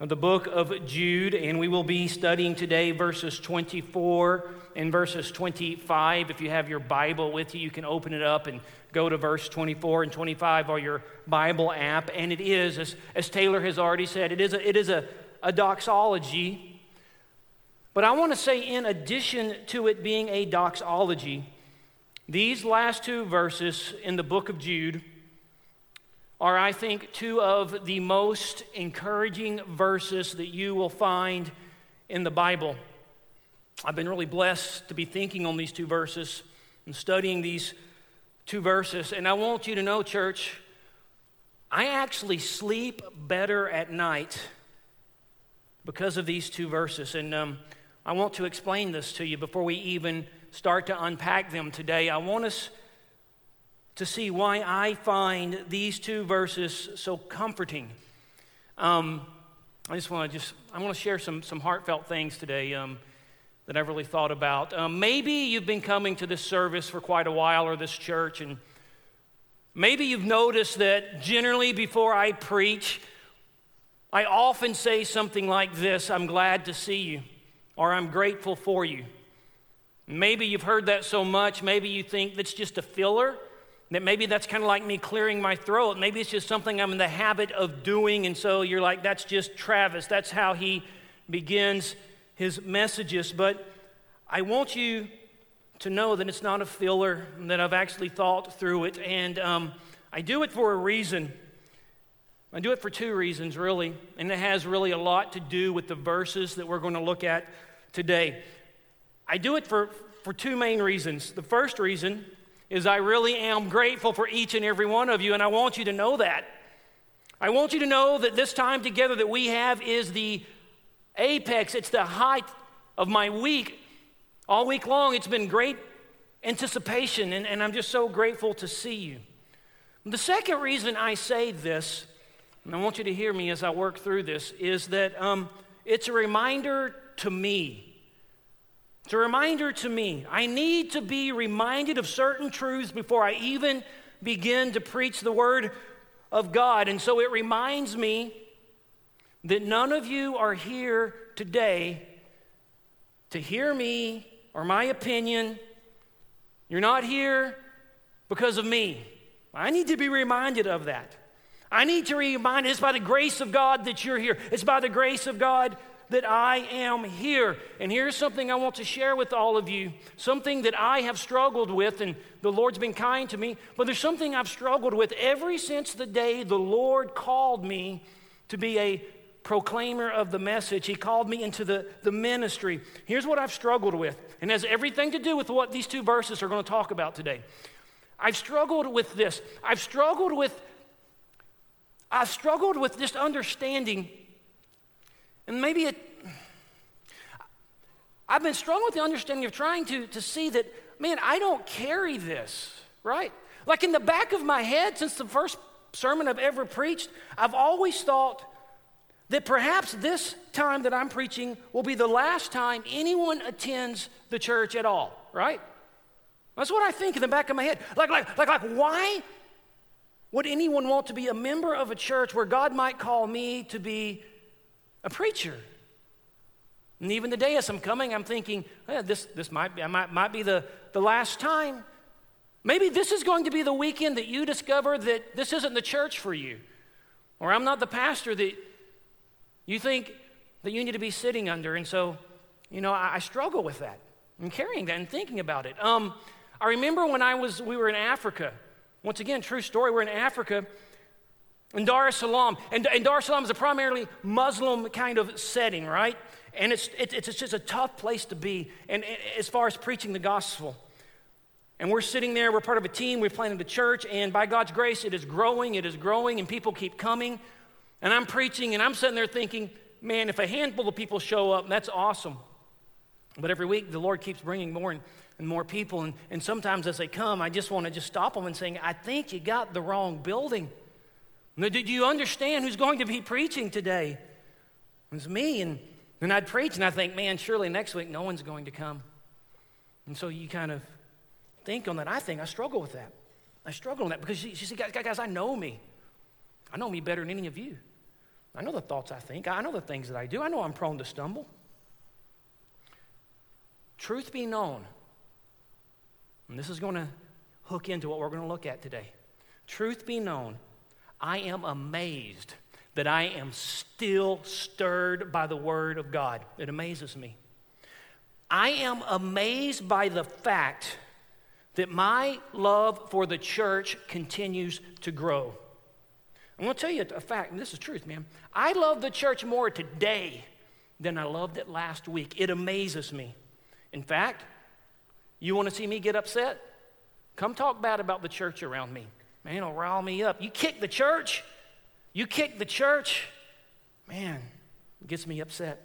of the book of Jude, and we will be studying today verses 24 and verses 25. If you have your Bible with you, you can open it up and go to verse 24 and 25 or your Bible app. And it is, as Taylor has already said, it is a doxology. But I want to say, in addition to it being a doxology, these last two verses in the book of Jude are, I think, two of the most encouraging verses that you will find in the Bible. I've been really blessed to be thinking on these two verses and studying these two verses. And I want you to know, church, I actually sleep better at night because of these two verses. And I want to explain this to you before we even start to unpack them today. I want us to see why I find these two verses so comforting. I want to share some heartfelt things today that I've really thought about. Maybe you've been coming to this service for quite a while, or this church, and maybe you've noticed that generally before I preach, I often say something like this: I'm glad to see you, or I'm grateful for you. Maybe you've heard that so much, maybe you think that's just a filler. That maybe that's kind of like me clearing my throat. Maybe it's just something I'm in the habit of doing, and so you're like, that's just Travis. That's how he begins his messages. But I want you to know that it's not a filler, and that I've actually thought through it. And I do it for a reason. I do it for two reasons, really. And it has really a lot to do with the verses that we're going to look at today. I do it for two main reasons. The first reason is I really am grateful for each and every one of you, and I want you to know that. I want you to know that this time together that we have is the apex. It's the height of my week. All week long, it's been great anticipation, and I'm just so grateful to see you. The second reason I say this, and I want you to hear me as I work through this, is that it's a reminder to me. It's a reminder to me. I need to be reminded of certain truths before I even begin to preach the Word of God. And so it reminds me that none of you are here today to hear me or my opinion. You're not here because of me. I need to be reminded of that. I need to be reminded it's by the grace of God that you're here. It's by the grace of God that I am here. And here's something I want to share with all of you, something that I have struggled with, and the Lord's been kind to me, but there's something I've struggled with ever since the day the Lord called me to be a proclaimer of the message. He called me into the ministry. Here's what I've struggled with, and it has everything to do with what these two verses are going to talk about today. I've struggled with this. I've struggled with this understanding. And maybe I've been struggling with the understanding of trying to see that, man, I don't carry this, right? Like in the back of my head, since the first sermon I've ever preached, I've always thought that perhaps this time that I'm preaching will be the last time anyone attends the church at all, right? That's what I think in the back of my head. Like why would anyone want to be a member of a church where God might call me to be a preacher? And even today as I'm coming, I'm thinking, this might be the last time. Maybe this is going to be the weekend that you discover that this isn't the church for you, or I'm not the pastor that you think that you need to be sitting under. And so, you know, I struggle with that and carrying that and thinking about it. I remember when we were in Africa. Once again, true story, we're in Africa, in Dar es Salaam, and Dar es Salaam is a primarily Muslim kind of setting, right? And it's just a tough place to be, and as far as preaching the gospel. And we're sitting there, we're part of a team, we're planning the church, and by God's grace, it is growing, and people keep coming. And I'm preaching, and I'm sitting there thinking, man, if a handful of people show up, that's awesome. But every week, the Lord keeps bringing more and more people. And sometimes as they come, I just want to just stop them and saying, I think you got the wrong building. Did you understand who's going to be preaching today? It's me. And then I'd preach, and I think, man, surely next week no one's going to come. And so you kind of think on that. I think I struggle with that. I struggle on that because you see, guys, I know me. I know me better than any of you. I know the thoughts I think. I know the things that I do. I know I'm prone to stumble. Truth be known, and this is going to hook into what we're going to look at today. Truth be known, I am amazed that I am still stirred by the Word of God. It amazes me. I am amazed by the fact that my love for the church continues to grow. I'm going to tell you a fact, and this is truth, man. I love the church more today than I loved it last week. It amazes me. In fact, you want to see me get upset? Come talk bad about the church around me. Man, it'll rile me up. You kick the church. Man, it gets me upset.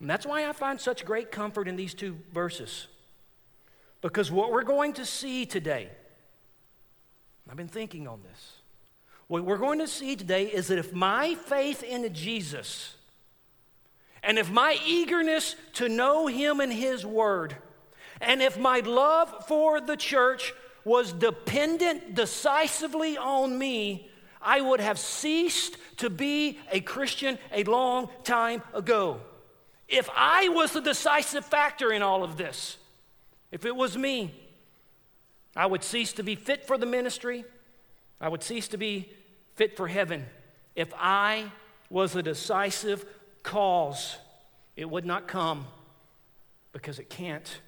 And that's why I find such great comfort in these two verses. Because what we're going to see today, I've been thinking on this. What we're going to see today is that if my faith in Jesus and if my eagerness to know him and his word, and if my love for the church was dependent decisively on me, I would have ceased to be a Christian a long time ago. If I was the decisive factor in all of this, if it was me, I would cease to be fit for the ministry. I would cease to be fit for heaven. If I was the decisive cause, it would not come because it can't.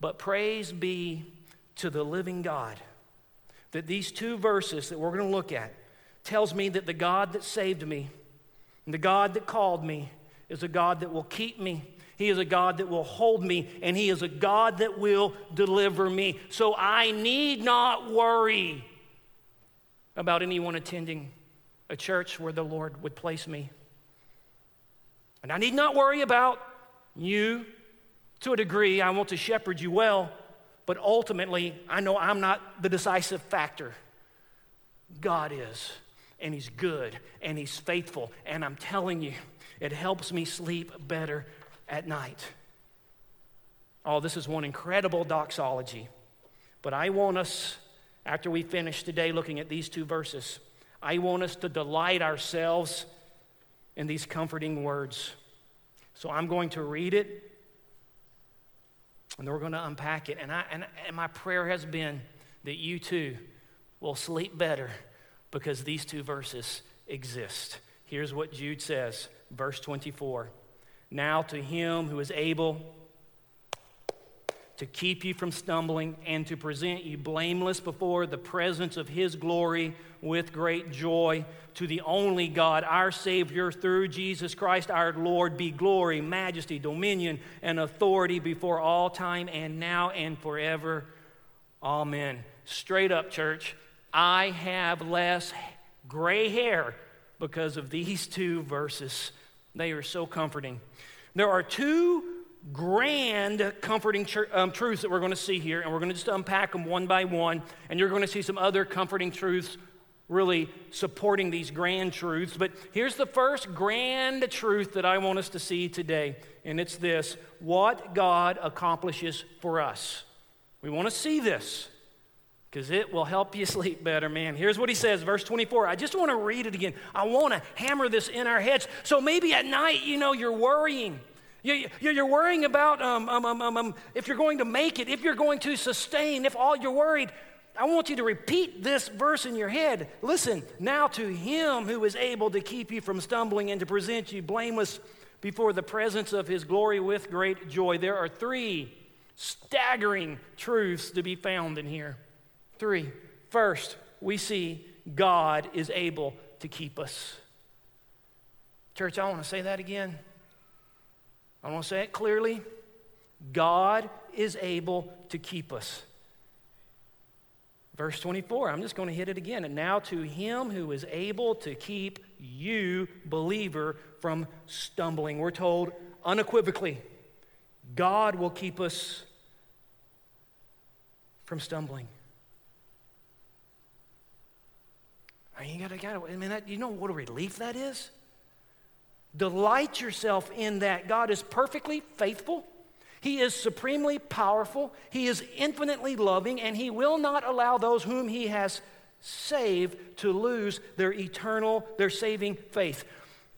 But praise be to the living God that these two verses that we're going to look at tells me that the God that saved me and the God that called me is a God that will keep me. He is a God that will hold me, and he is a God that will deliver me. So I need not worry about anyone attending a church where the Lord would place me. And I need not worry about you. To a degree, I want to shepherd you well, but ultimately, I know I'm not the decisive factor. God is, and he's good, and he's faithful, and I'm telling you, it helps me sleep better at night. Oh, this is one incredible doxology, but I want us, after we finish today looking at these two verses, I want us to delight ourselves in these comforting words. So I'm going to read it, and we're going to unpack it. And my prayer has been that you too will sleep better because these two verses exist. Here's what Jude says, verse 24. Now to him who is able to keep you from stumbling and to present you blameless before the presence of his glory with great joy, to the only God, our Savior, through Jesus Christ our Lord, be glory, majesty, dominion, and authority before all time and now and forever. Amen. Straight up, church, I have less gray hair because of these two verses. They are so comforting. There are two grand comforting truths that we're going to see here, and we're going to just unpack them one by one, and you're going to see some other comforting truths really supporting these grand truths. But here's the first grand truth that I want us to see today, and it's this: what God accomplishes for us. We want to see this because it will help you sleep better, man. Here's what he says, verse 24. I just want to read it again. I want to hammer this in our heads. So maybe at night, you're worrying. You're worrying about if you're going to make it, if you're going to sustain, if all you're worried. I want you to repeat this verse in your head. Listen, now to him who is able to keep you from stumbling and to present you blameless before the presence of his glory with great joy. There are three staggering truths to be found in here. Three. First, we see God is able to keep us. Church, I want to say that again. I want to say it clearly. God is able to keep us. Verse 24, I'm just going to hit it again. And now to him who is able to keep you, believer, from stumbling. We're told unequivocally, God will keep us from stumbling. I mean, you know what a relief that is? Delight yourself in that. God is perfectly faithful. He is supremely powerful. He is infinitely loving, and he will not allow those whom he has saved to lose their saving faith.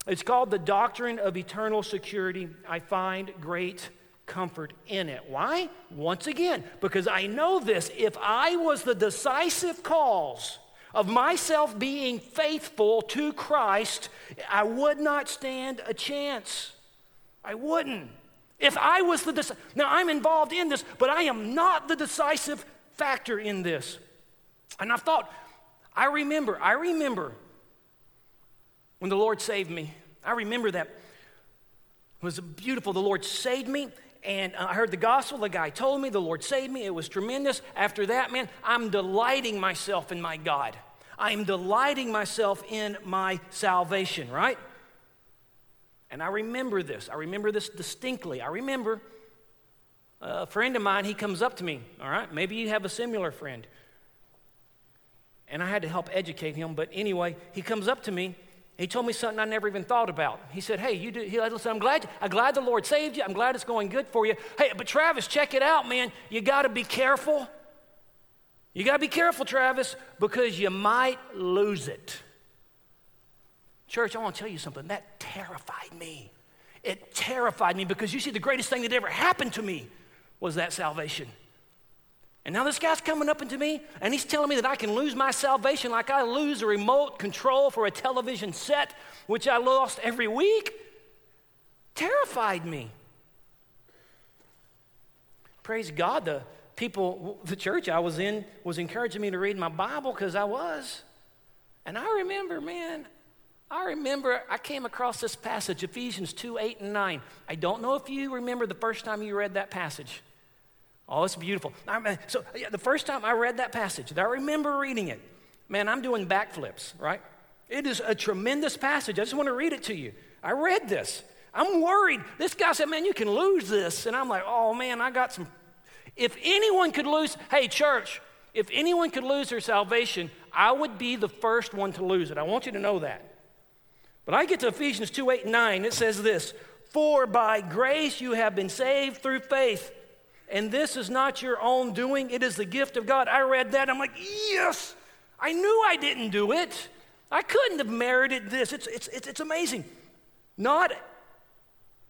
It's called the doctrine of eternal security. I find great comfort in it. Why? Once again, because I know this. If I was the decisive cause of myself being faithful to Christ, I would not stand a chance. I wouldn't. If I was the decisive, now I'm involved in this, but I am not the decisive factor in this. And I remember when the Lord saved me. I remember that. It was beautiful. The Lord saved me, and I heard the gospel. The guy told me the Lord saved me. It was tremendous. After that, man, I'm delighting myself in my God. I'm delighting myself in my salvation, right? And I remember this. I remember this distinctly. I remember a friend of mine, he comes up to me, all right? Maybe you have a similar friend. And I had to help educate him. But anyway, he comes up to me. He told me something I never even thought about. He said, hey, listen, I'm glad the Lord saved you. I'm glad it's going good for you. Hey, but Travis, check it out, man. You got to be careful. You got to be careful, Travis, because you might lose it. Church, I want to tell you something. That terrified me. It terrified me because you see, the greatest thing that ever happened to me was that salvation. And now this guy's coming up into me, and he's telling me that I can lose my salvation like I lose a remote control for a television set, which I lost every week. Terrified me. Praise God, the church I was in was encouraging me to read my Bible because I was. And I remember I came across this passage, Ephesians 2:8-9. I don't know if you remember the first time you read that passage. Oh, it's beautiful. The first time I read that passage, I remember reading it. Man, I'm doing backflips, right? It is a tremendous passage. I just want to read it to you. I read this. I'm worried. This guy said, man, you can lose this. And I'm like, oh, man, I got some. If anyone could lose, hey, church, if anyone could lose their salvation, I would be the first one to lose it. I want you to know that. But I get to Ephesians 2:8-9, it says this, for by grace you have been saved through faith, and this is not your own doing, it is the gift of God. I read that, I'm like, yes, I knew I didn't do it. I couldn't have merited this. It's amazing. Not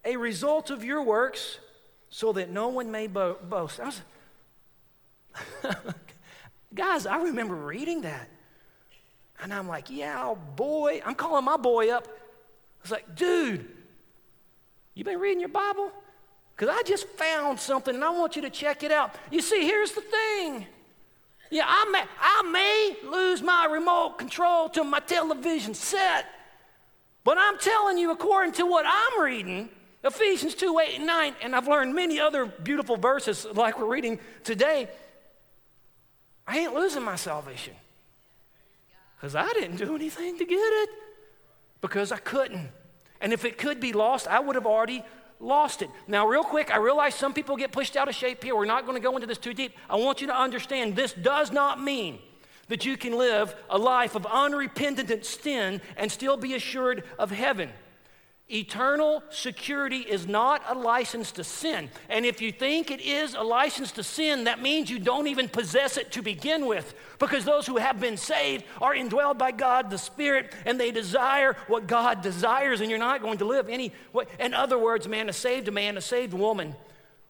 a result of your works, so that no one may boast. Guys, I remember reading that. And I'm like, yeah, boy. I'm calling my boy up. I was like, dude, you been reading your Bible? Because I just found something, and I want you to check it out. You see, here's the thing. Yeah, I may lose my remote control to my television set, but I'm telling you, according to what I'm reading, Ephesians 2:8-9, and I've learned many other beautiful verses like we're reading today, I ain't losing my salvation. Because I didn't do anything to get it. Because I couldn't. And if it could be lost, I would have already lost it. Now, real quick, I realize some people get pushed out of shape here. We're not going to go into this too deep. I want you to understand this does not mean that you can live a life of unrepentant sin and still be assured of heaven. Eternal security is not a license to sin. And if you think it is a license to sin, that means you don't even possess it to begin with, because those who have been saved are indwelled by God the Spirit, and they desire what God desires, and you're not going to live any way. In other words, man, a saved woman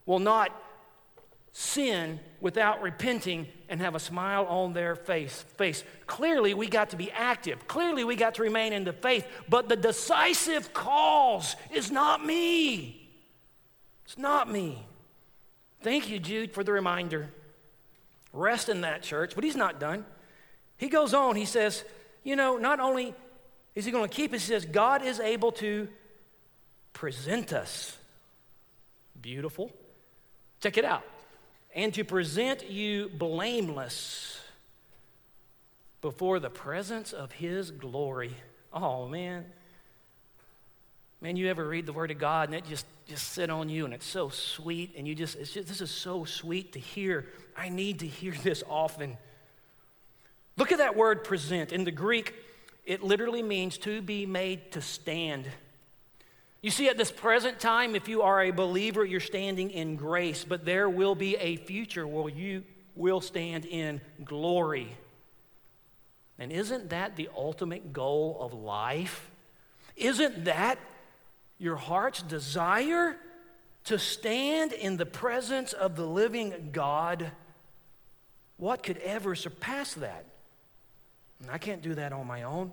will not sin without repenting and have a smile on their face. Clearly, we got to be active. Clearly, we got to remain in the faith. But the decisive cause is not me. It's not me. Thank you, Jude, for the reminder. Rest in that, church. But he's not done. He goes on. He says, not only is he going to keep us, he says, God is able to present us. Beautiful. Check it out. And to present you blameless before the presence of his glory. Oh, man. Man, you ever read the Word of God and it just sit on you and it's so sweet and it's just this is so sweet to hear. I need to hear this often. Look at that word present. In the Greek, it literally means to be made to stand. You see, at this present time, if you are a believer, you're standing in grace, but there will be a future where you will stand in glory. And isn't that the ultimate goal of life? Isn't that your heart's desire, to stand in the presence of the living God? What could ever surpass that? And I can't do that on my own.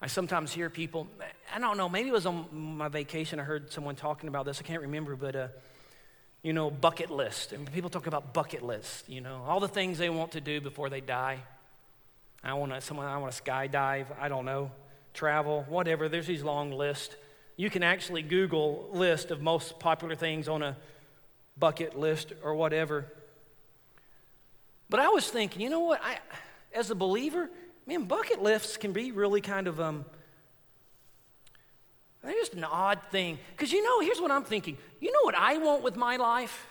I sometimes hear people, I don't know, maybe it was on my vacation, I heard someone talking about this, I can't remember, but bucket list. And people talk about bucket lists, all the things they want to do before they die. I want to skydive, I don't know, travel, whatever. There's these long lists. You can actually Google list of most popular things on a bucket list or whatever. But I was thinking, as a believer, man, bucket lists can be really kind of, they're just an odd thing. Because here's what I'm thinking. You know what I want with my life?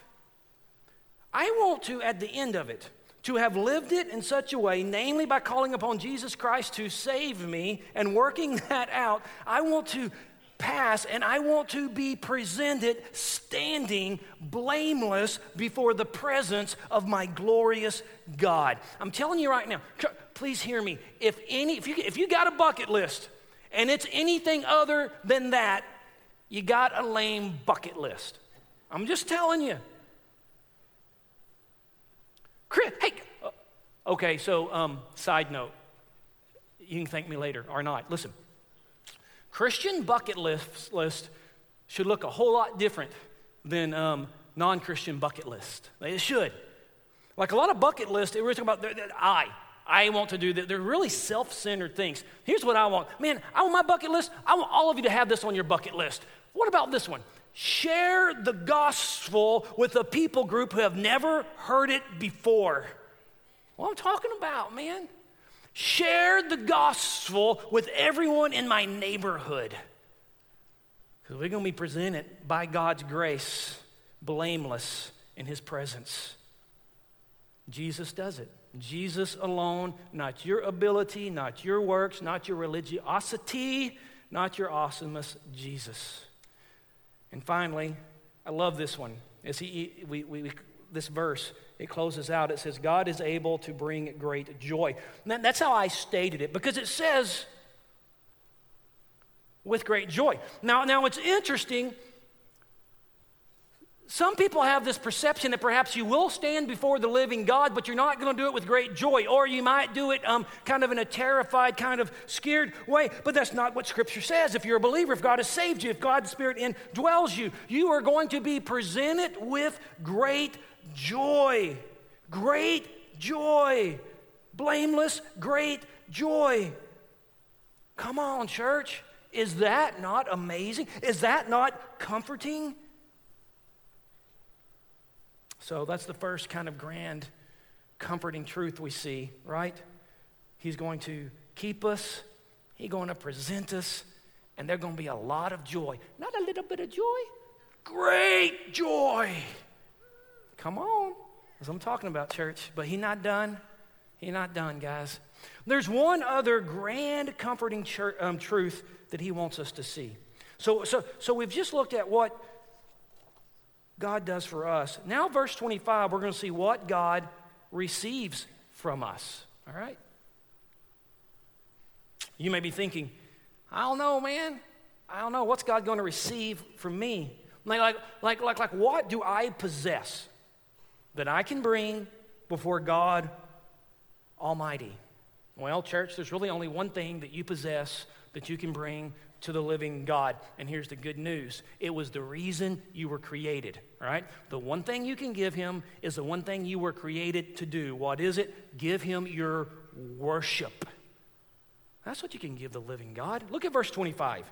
I want to, at the end of it, to have lived it in such a way, namely by calling upon Jesus Christ to save me and working that out. I want to pass and I want to be presented standing blameless before the presence of my glorious God. I'm telling you right now, please hear me. If you got a bucket list and it's anything other than that, you got a lame bucket list. I'm just telling you. Chris, hey, okay, so side note. You can thank me later or not. Listen. Christian bucket list should look a whole lot different than non-Christian bucket list. It should. Like a lot of bucket lists, we're talking about I want to do that. They're really self-centered things. Here's what I want. Man, I want my bucket list. I want all of you to have this on your bucket list. What about this one? Share the gospel with a people group who have never heard it before. What I'm talking about, man. Share the gospel with everyone in my neighborhood. Because we're going to be presented by God's grace, blameless in his presence. Jesus does it. Jesus alone, not your ability, not your works, not your religiosity, not your awesomeness, Jesus. And finally, I love this one. As this verse, it closes out. It says, God is able to bring great joy. And that's how I stated it, because it says, with great joy. Now it's interesting. Some people have this perception that perhaps you will stand before the living God, but you're not going to do it with great joy, or you might do it kind of in a terrified, kind of scared way, but that's not what Scripture says. If you're a believer, if God has saved you, if God's Spirit indwells you, you are going to be presented with great joy, blameless, great joy. Come on, church. Is that not amazing? Is that not comforting? So that's the first kind of grand, comforting truth we see, right? He's going to keep us. He's going to present us. And there's going to be a lot of joy. Not a little bit of joy. Great joy. Come on. That's what I'm talking about, church. But he's not done. He's not done, guys. There's one other grand, comforting truth that he wants us to see. So we've just looked at what God does for us. Now, verse 25, we're going to see what God receives from us, all right? You may be thinking, I don't know, man. I don't know. What's God going to receive from me? Like, what do I possess that I can bring before God Almighty? Well, church, there's really only one thing that you possess that you can bring to the living God. And here's the good news. It was the reason you were created, right? The one thing you can give him is the one thing you were created to do. What is it? Give him your worship. That's what you can give the living God. Look at verse 25.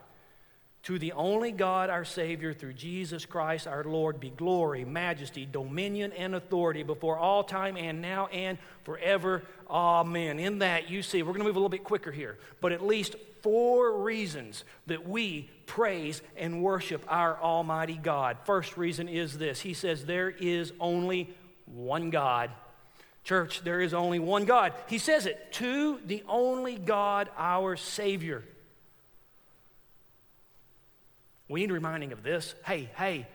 To the only God, our Savior, through Jesus Christ, our Lord, be glory, majesty, dominion, and authority before all time and now and forever. Amen. In that, you see, we're going to move a little bit quicker here, but at least four reasons that we praise and worship our Almighty God. First reason is this. He says, there is only one God. Church, there is only one God. He says it, to the only God, our Savior. We need reminding of this. Hey,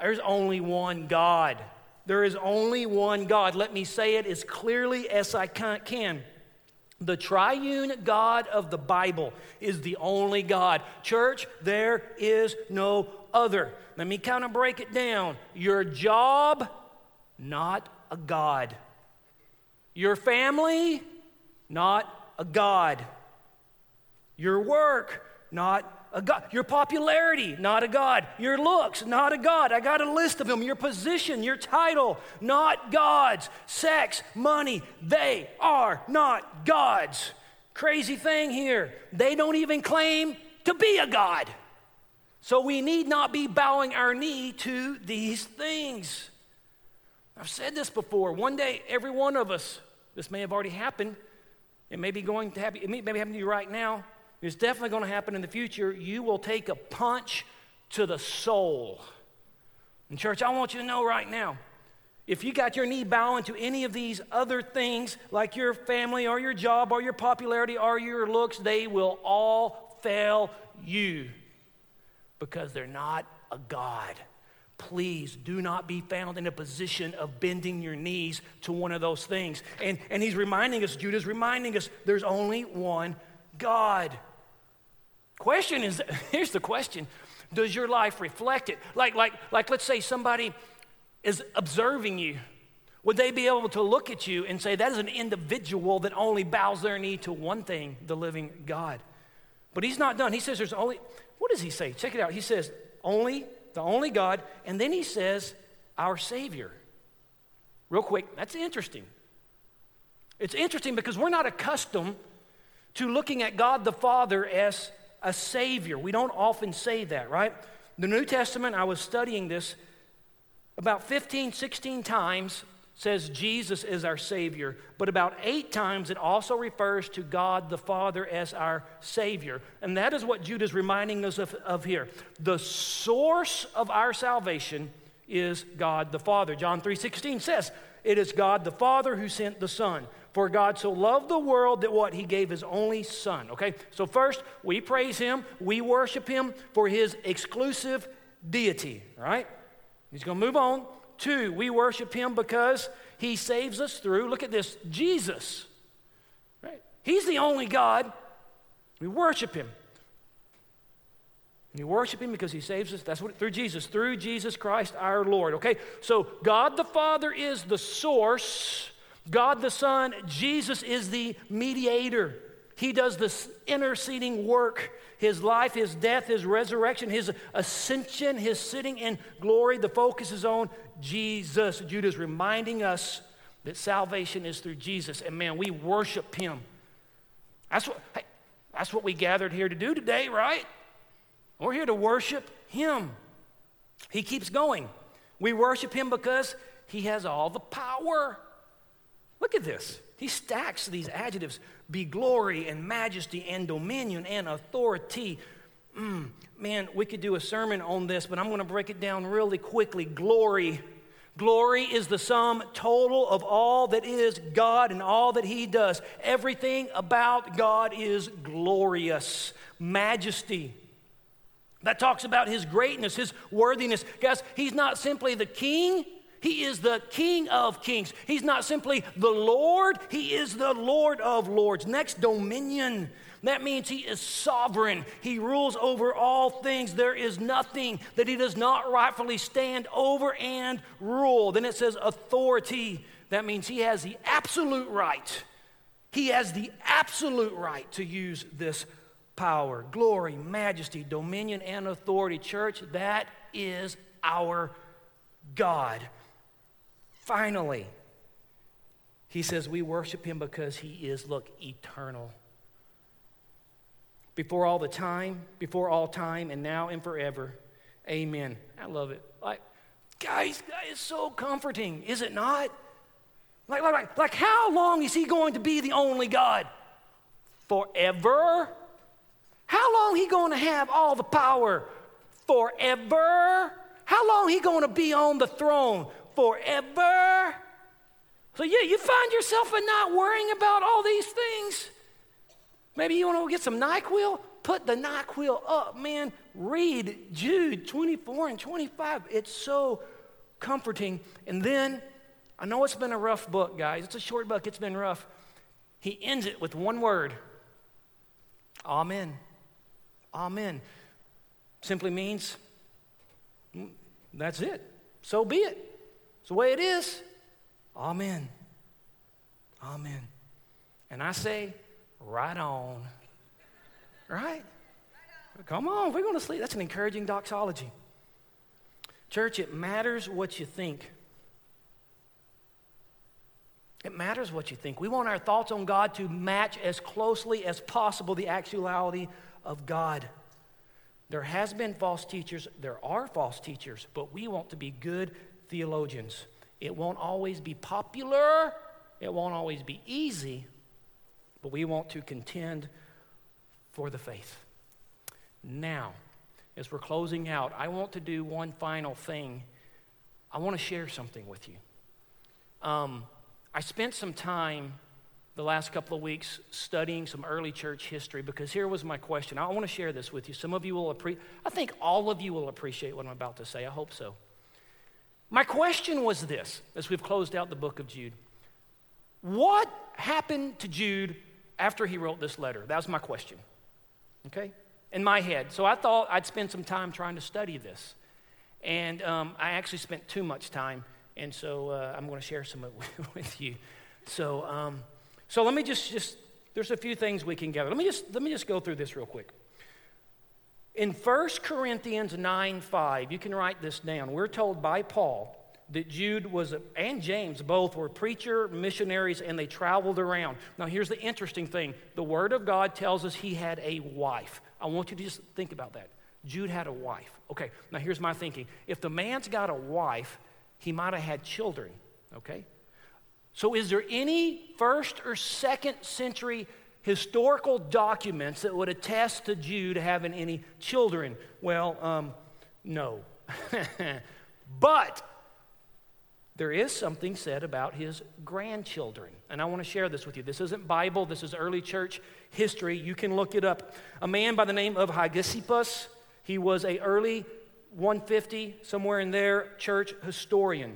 there's only one God. There is only one God. Let me say it as clearly as I can. The triune God of the Bible is the only God. Church, there is no other. Let me kind of break it down. Your job, not a God. Your family, not a God. Your work, not a God. A God. Your popularity, not a God. Your looks, not a God. I got a list of them. Your position, your title, not gods. Sex, money, they are not gods. Crazy thing here. They don't even claim to be a God. So we need not be bowing our knee to these things. I've said this before. One day, every one of us, this may have already happened. It may be going to happen. It may be happening to you right now. It's definitely going to happen in the future. You will take a punch to the soul. And church, I want you to know right now, if you got your knee bowing to any of these other things, like your family or your job or your popularity or your looks, they will all fail you because they're not a God. Please do not be found in a position of bending your knees to one of those things. And he's reminding us, Jude is reminding us, there's only one God. Question is, here's the question, does your life reflect it? Like let's say somebody is observing you. Would they be able to look at you and say, that is an individual that only bows their knee to one thing, the living God? But he's not done. He says there's only, what does he say? Check it out. He says, the only God, and then he says, our Savior. Real quick, that's interesting. It's interesting because we're not accustomed to looking at God the Father as a Savior. We don't often say that, right? The New Testament, I was studying this, about 15, 16 times says Jesus is our Savior, but about 8 times it also refers to God the Father as our Savior. And that is what Jude is reminding us of here. The source of our salvation is God the Father. John 3:16 says, it is God the Father who sent the Son. For God so loved the world that what? He gave his only Son, okay? So first, we praise him, we worship him for his exclusive deity, all right? He's going to move on. 2, we worship him because he saves us through, look at this, Jesus, right? He's the only God. We worship him. You worship him because he saves us. That's what, through Jesus Christ our Lord, okay? So God the Father is the source. God the Son, Jesus is the mediator. He does this interceding work. His life, his death, his resurrection, his ascension, his sitting in glory. The focus is on Jesus. Jude is reminding us that salvation is through Jesus. And man, we worship him. That's what we gathered here to do today, right? We're here to worship him. He keeps going. We worship him because he has all the power. Look at this. He stacks these adjectives. Be glory and majesty and dominion and authority. Man, we could do a sermon on this, but I'm going to break it down really quickly. Glory. Glory is the sum total of all that is God and all that he does. Everything about God is glorious. Majesty. That talks about his greatness, his worthiness. Guys, he's not simply the king. He is the King of Kings. He's not simply the Lord. He is the Lord of Lords. Next, dominion. That means he is sovereign. He rules over all things. There is nothing that he does not rightfully stand over and rule. Then it says authority. That means he has the absolute right. He has the absolute right to use this power. Glory, majesty, dominion, and authority. Church, that is our God. Finally, he says we worship him because he is, eternal. before all the time, before all time, and now and forever. Amen. I love it. Like, guys, that is so comforting, is it not? Like how long is he going to be the only God? Forever. How long he going to have all the power? Forever. How long he going to be on the throne? Forever. So yeah, you find yourself in not worrying about all these things. Maybe you want to get some NyQuil? Put the NyQuil up, man. Read Jude 24 and 25. It's so comforting. And then, I know it's been a rough book, guys. It's a short book. It's been rough. He ends it with one word. Amen. Amen. Simply means, that's it. So be it. It's the way it is. Amen. Amen. And I say, right on. Right? Come on, we're going to sleep. That's an encouraging doxology. Church, it matters what you think. It matters what you think. We want our thoughts on God to match as closely as possible the actuality of God. There has been false teachers. There are false teachers, but we want to be good theologians. It won't always be popular. It won't always be easy, but we want to contend for the faith. Now, as we're closing out, I want to do one final thing. I want to share something with you. I spent some time the last couple of weeks studying some early church history, because here was my question. I want to share this with you. Some of you will I think all of you will appreciate what I'm about to say. I hope so. My question was this, as we've closed out the book of Jude. What happened to Jude after he wrote this letter? That was my question, okay, in my head. So I thought I'd spend some time trying to study this. And I actually spent too much time, and so I'm going to share some of it with you. So so let me just there's a few things we can gather. Let me just go through this real quick. In 1 Corinthians 9:5, you can write this down. We're told by Paul that Jude was, and James both were preacher, missionaries, and they traveled around. Now here's the interesting thing. The Word of God tells us he had a wife. I want you to just think about that. Jude had a wife. Okay, now here's my thinking. If the man's got a wife, he might have had children, okay? So is there any first or second century historical documents that would attest to Jude having any children? Well, no. But there is something said about his grandchildren. And I want to share this with you. This isn't Bible. This is early church history. You can look it up. A man by the name of Hegesippus, he was an early 150, somewhere in there, church historian.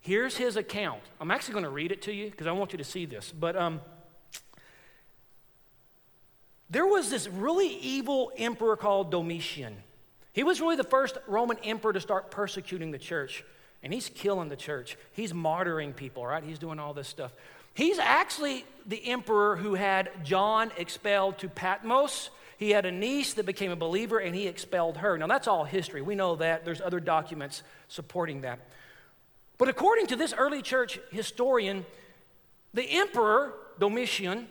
Here's his account. I'm actually going to read it to you because I want you to see this. But there was this really evil emperor called Domitian. He was really the first Roman emperor to start persecuting the church. And he's killing the church. He's martyring people, right? He's doing all this stuff. He's actually the emperor who had John expelled to Patmos. He had a niece that became a believer, and he expelled her. Now, that's all history. We know that. There's other documents supporting that. But according to this early church historian, the emperor, Domitian,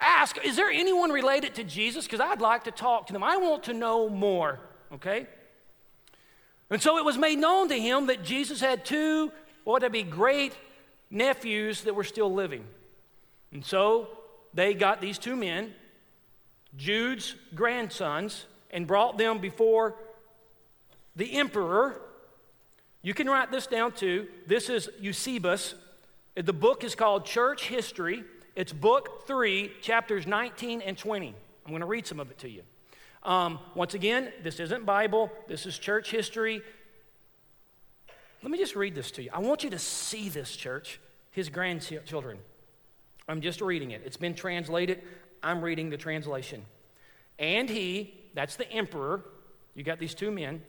asked, is there anyone related to Jesus? Because I'd like to talk to them. I want to know more, okay? And so it was made known to him that Jesus had two, what would be great nephews that were still living. And so they got these two men, Jude's grandsons, and brought them before the emperor. You can write this down too. This is Eusebius. The book is called Church History. It's book 3, chapters 19 and 20. I'm going to read some of it to you. Once again, this isn't Bible. This is church history. Let me just read this to you. I want you to see this, church, his grandchildren. I'm just reading it. It's been translated. I'm reading the translation. And he, that's the emperor, you got these two men,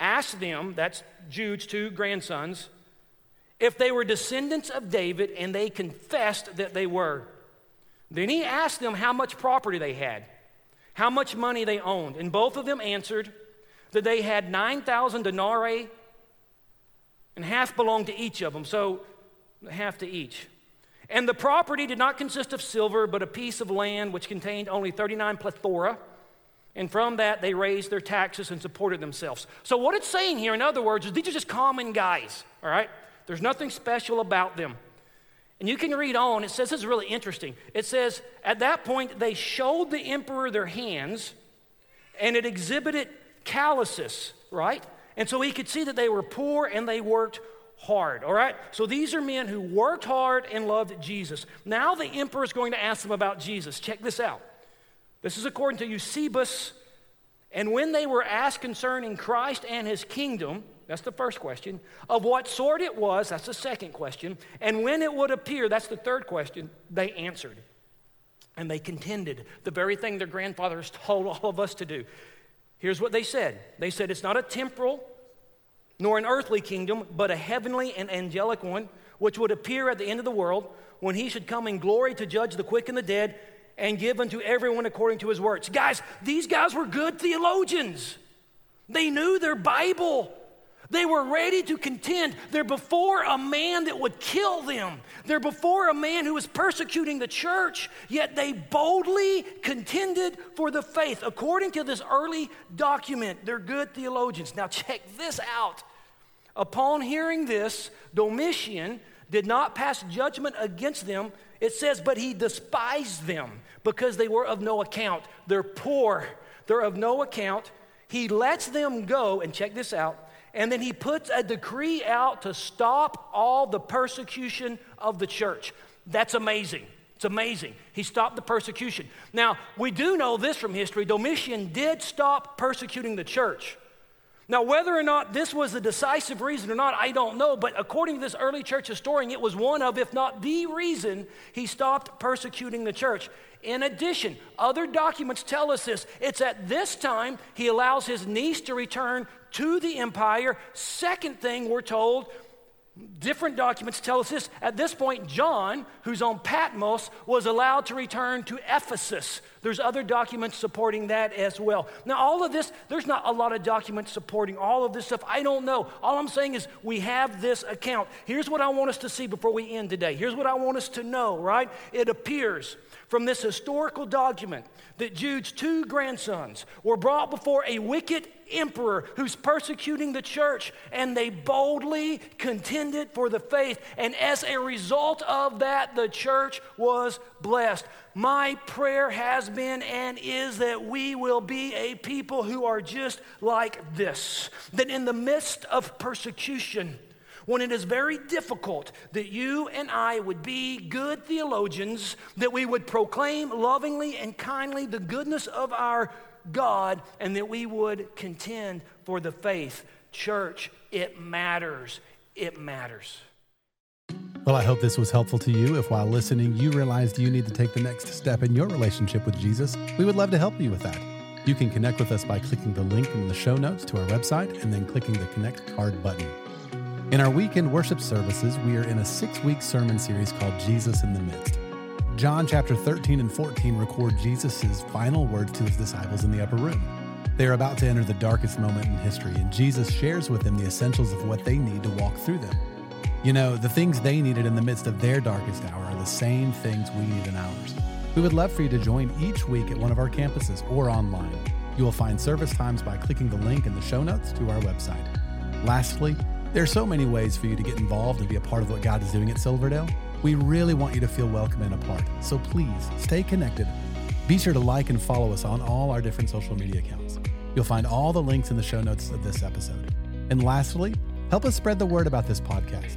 asked them, that's Jude's two grandsons, if they were descendants of David, and they confessed that they were. Then he asked them how much property they had, how much money they owned. And both of them answered that they had 9,000 denarii, and half belonged to each of them, so half to each. And the property did not consist of silver, but a piece of land which contained only 39 plethora And from that, they raised their taxes and supported themselves. So what it's saying here, in other words, is these are just common guys, all right? There's nothing special about them. And you can read on. It says, this is really interesting. It says, at that point, they showed the emperor their hands, and it exhibited calluses, right? And so he could see that they were poor and they worked hard, all right? So these are men who worked hard and loved Jesus. Now the emperor is going to ask them about Jesus. Check this out. This is according to Eusebius. And when they were asked concerning Christ and his kingdom, that's the first question, of what sort it was, that's the second question, and when it would appear, that's the third question, they answered. And they contended, the very thing their grandfathers told all of us to do. Here's what they said. They said, it's not a temporal nor an earthly kingdom, but a heavenly and angelic one, which would appear at the end of the world when he should come in glory to judge the quick and the dead and give unto everyone according to his works. Guys, these guys were good theologians. They knew their Bible. They were ready to contend. They're before a man that would kill them. They're before a man who was persecuting the church, yet they boldly contended for the faith. According to this early document, they're good theologians. Now check this out. Upon hearing this, Domitian did not pass judgment against them. It says, but he despised them because they were of no account. They're poor. They're of no account. He lets them go, and check this out, and then he puts a decree out to stop all the persecution of the church. That's amazing. It's amazing. He stopped the persecution. Now, we do know this from history. Domitian did stop persecuting the church. Now, whether or not this was the decisive reason or not, I don't know, but according to this early church historian, it was one of, if not the reason, he stopped persecuting the church. In addition, other documents tell us this. It's at this time he allows his niece to return to the empire. Second thing we're told, different documents tell us this. At this point, John, who's on Patmos, was allowed to return to Ephesus. There's other documents supporting that as well. Now, all of this, there's not a lot of documents supporting all of this stuff. I don't know. All I'm saying is we have this account. Here's what I want us to see before we end today. Here's what I want us to know, right? It appears from this historical document that Jude's two grandsons were brought before a wicked emperor who's persecuting the church, and they boldly contended for the faith, and as a result of that, the church was blessed. My prayer has been and is that we will be a people who are just like this, that in the midst of persecution, when it is very difficult, that you and I would be good theologians, that we would proclaim lovingly and kindly the goodness of our God, and that we would contend for the faith. Church, it matters. It matters. Well, I hope this was helpful to you. If while listening, you realized you need to take the next step in your relationship with Jesus, we would love to help you with that. You can connect with us by clicking the link in the show notes to our website and then clicking the Connect Card button. In our weekend worship services, we are in a 6-week sermon series called Jesus in the Midst. John chapter 13 and 14 record Jesus' final words to his disciples in the upper room. They are about to enter the darkest moment in history, and Jesus shares with them the essentials of what they need to walk through them. You know, the things they needed in the midst of their darkest hour are the same things we need in ours. We would love for you to join each week at one of our campuses or online. You will find service times by clicking the link in the show notes to our website. Lastly, there are so many ways for you to get involved and be a part of what God is doing at Silverdale. We really want you to feel welcome and a part, so please stay connected. Be sure to like and follow us on all our different social media accounts. You'll find all the links in the show notes of this episode. And lastly, help us spread the word about this podcast.